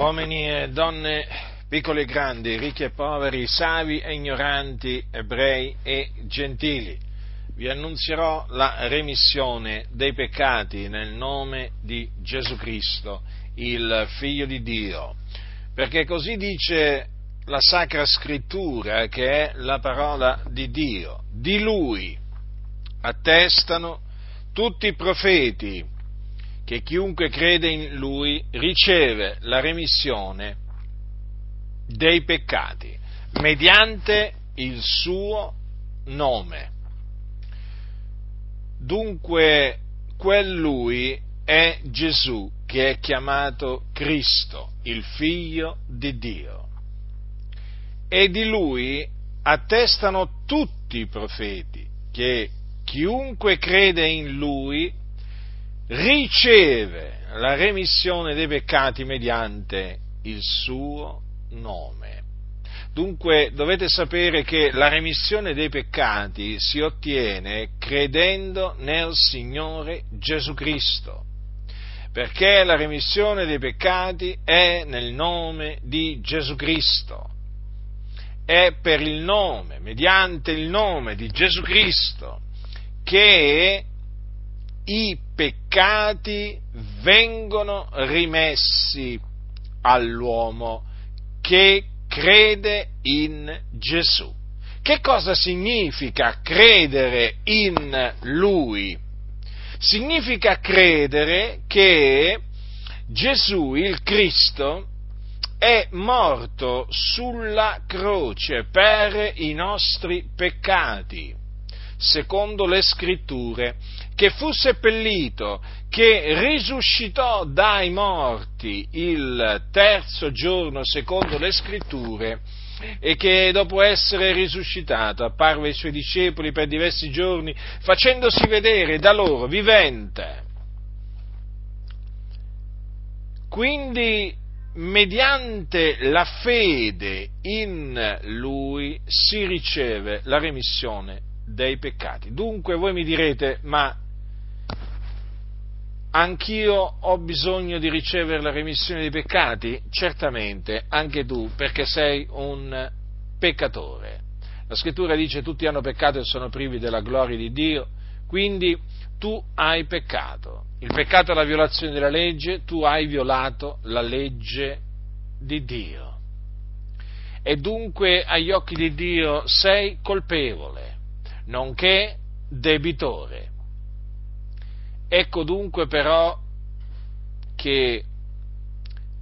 uomini e donne, piccoli e grandi, ricchi e poveri, savi e ignoranti, ebrei e gentili, vi annunzierò la remissione dei peccati nel nome di Gesù Cristo, il Figlio di Dio, perché così dice la Sacra Scrittura, che è la parola di Dio. Di Lui attestano tutti i profeti che chiunque crede in Lui riceve la remissione dei peccati mediante il suo nome. Dunque quel Lui è Gesù, che è chiamato Cristo, il Figlio di Dio. E di Lui attestano tutti i profeti che chiunque crede in Lui riceve la remissione dei peccati mediante il suo nome. Dunque dovete sapere che la remissione dei peccati si ottiene credendo nel Signore Gesù Cristo, perché la remissione dei peccati è nel nome di Gesù Cristo. È per il nome, mediante il nome di Gesù Cristo, che i peccati vengono rimessi all'uomo che crede in Gesù. Che cosa significa credere in Lui? Significa credere che Gesù, il Cristo, è morto sulla croce per i nostri peccati, secondo le Scritture, che fu seppellito, che risuscitò dai morti il terzo giorno, secondo le Scritture, e che dopo essere risuscitato apparve ai suoi discepoli per diversi giorni, facendosi vedere da loro vivente. Quindi, mediante la fede in Lui si riceve la remissione dei peccati. Dunque voi mi direte: ma anch'io ho bisogno di ricevere la remissione dei peccati? Certamente, anche tu, perché sei un peccatore. La Scrittura dice: tutti hanno peccato e sono privi della gloria di Dio. Quindi tu hai peccato. Il peccato è la violazione della legge, tu hai violato la legge di Dio. E dunque agli occhi di Dio sei colpevole, nonché debitore. Ecco dunque però che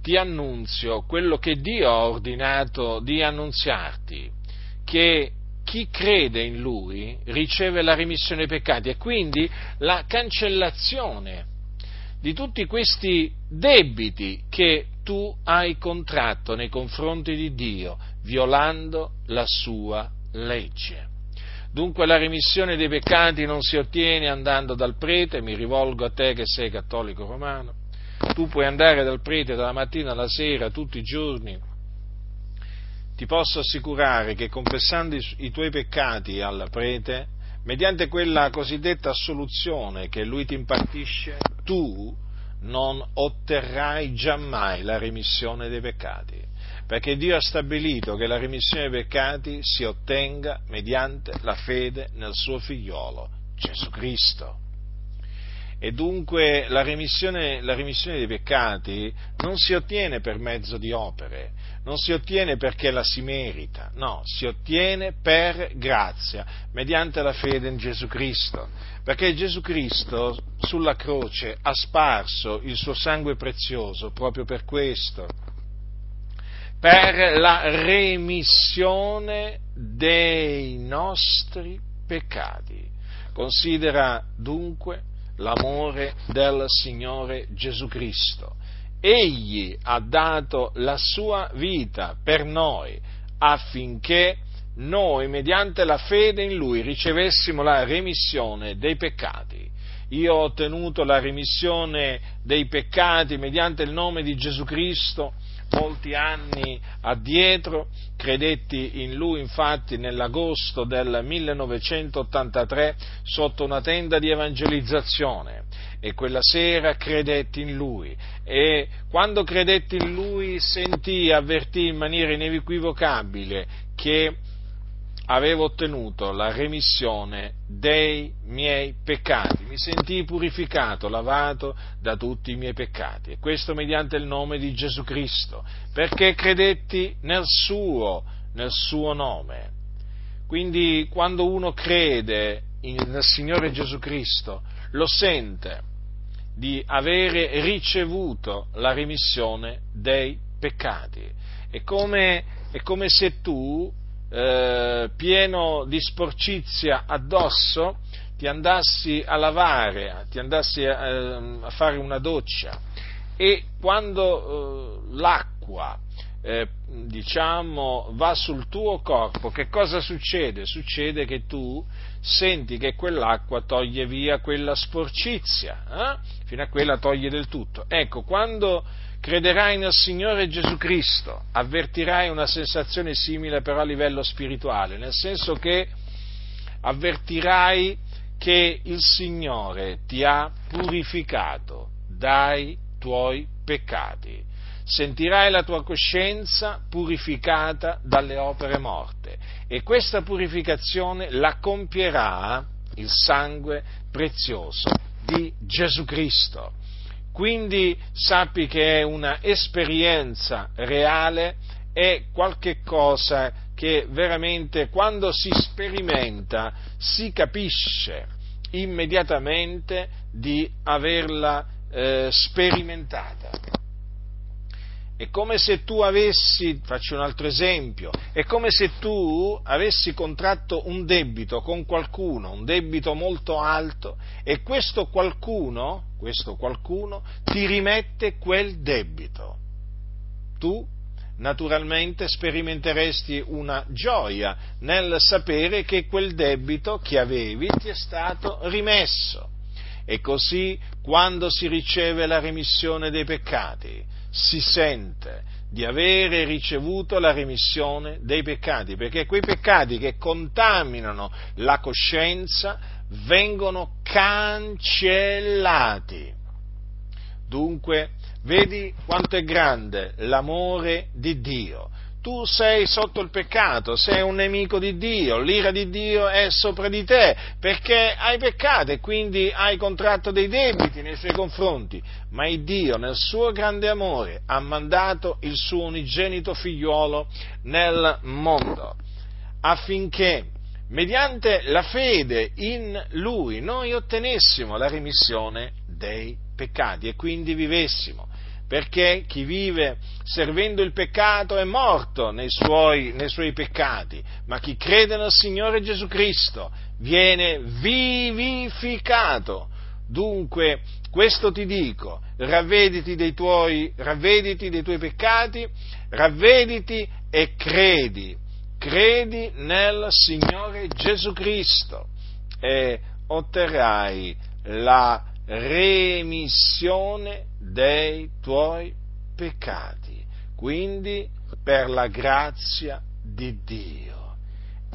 ti annunzio quello che Dio ha ordinato di annunziarti, che chi crede in Lui riceve la remissione dei peccati e quindi la cancellazione di tutti questi debiti che tu hai contratto nei confronti di Dio, violando la sua legge. Dunque la remissione dei peccati non si ottiene andando dal prete. Mi rivolgo a te che sei cattolico romano. Tu puoi andare dal prete dalla mattina alla sera, tutti i giorni. Ti posso assicurare che confessando i tuoi peccati al prete, mediante quella cosiddetta assoluzione che lui ti impartisce, tu non otterrai giammai la remissione dei peccati, perché Dio ha stabilito che la remissione dei peccati si ottenga mediante la fede nel suo figliolo, Gesù Cristo. E dunque la remissione dei peccati non si ottiene per mezzo di opere, non si ottiene perché la si merita, no, si ottiene per grazia, mediante la fede in Gesù Cristo, perché Gesù Cristo sulla croce ha sparso il suo sangue prezioso proprio per questo, per la remissione dei nostri peccati. Considera dunque l'amore del Signore Gesù Cristo. Egli ha dato la sua vita per noi, affinché noi, mediante la fede in Lui, ricevessimo la remissione dei peccati. Io ho ottenuto la remissione dei peccati mediante il nome di Gesù Cristo molti anni addietro. Credetti in Lui infatti nell'agosto del 1983 sotto una tenda di evangelizzazione, e quella sera credetti in Lui, e quando credetti in Lui avvertì in maniera inequivocabile che avevo ottenuto la remissione dei miei peccati, mi sentii purificato, lavato da tutti i miei peccati, e questo mediante il nome di Gesù Cristo, perché credetti nel suo nome. Quindi quando uno crede nel Signore Gesù Cristo, lo sente di avere ricevuto la remissione dei peccati. È come se tu, pieno di sporcizia addosso, ti andassi a lavare, ti andassi a fare una doccia, e quando l'acqua va sul tuo corpo, che cosa succede? Succede che tu senti che quell'acqua toglie via quella sporcizia, fino a quella toglie del tutto. Ecco, quando crederai nel Signore Gesù Cristo, avvertirai una sensazione simile però a livello spirituale, nel senso che avvertirai che il Signore ti ha purificato dai tuoi peccati. Sentirai la tua coscienza purificata dalle opere morte, e questa purificazione la compierà il sangue prezioso di Gesù Cristo. Quindi sappi che è una esperienza reale, è qualche cosa che veramente quando si sperimenta si capisce immediatamente di averla sperimentata. È come se tu avessi, faccio un altro esempio, è come se tu avessi contratto un debito con qualcuno, un debito molto alto, e questo qualcuno ti rimette quel debito. Tu naturalmente sperimenteresti una gioia nel sapere che quel debito che avevi ti è stato rimesso. E così, quando si riceve la remissione dei peccati, si sente di avere ricevuto la remissione dei peccati, perché quei peccati che contaminano la coscienza vengono cancellati. Dunque, vedi quanto è grande l'amore di Dio. Tu sei sotto il peccato, sei un nemico di Dio, l'ira di Dio è sopra di te, perché hai peccato e quindi hai contratto dei debiti nei suoi confronti, ma il Dio nel suo grande amore ha mandato il suo unigenito figliuolo nel mondo, affinché mediante la fede in Lui noi ottenessimo la remissione dei peccati e quindi vivessimo. Perché chi vive servendo il peccato è morto nei suoi peccati, ma chi crede nel Signore Gesù Cristo viene vivificato. Dunque, questo ti dico, ravvediti dei tuoi peccati, ravvediti e credi nel Signore Gesù Cristo e otterrai la remissione dei tuoi peccati, quindi per la grazia di Dio,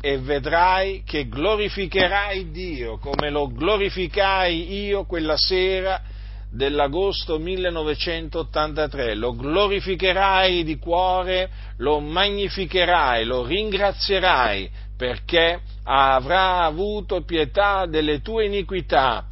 e vedrai che glorificherai Dio come lo glorificai io quella sera dell'agosto 1983, lo glorificherai di cuore, lo magnificherai, lo ringrazierai, perché avrà avuto pietà delle tue iniquità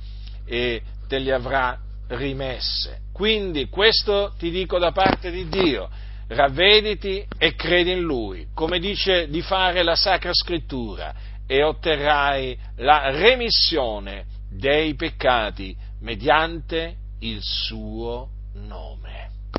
e te li avrà rimesse. Quindi questo ti dico da parte di Dio, ravvediti e credi in Lui, come dice di fare la Sacra Scrittura, e otterrai la remissione dei peccati mediante il suo nome.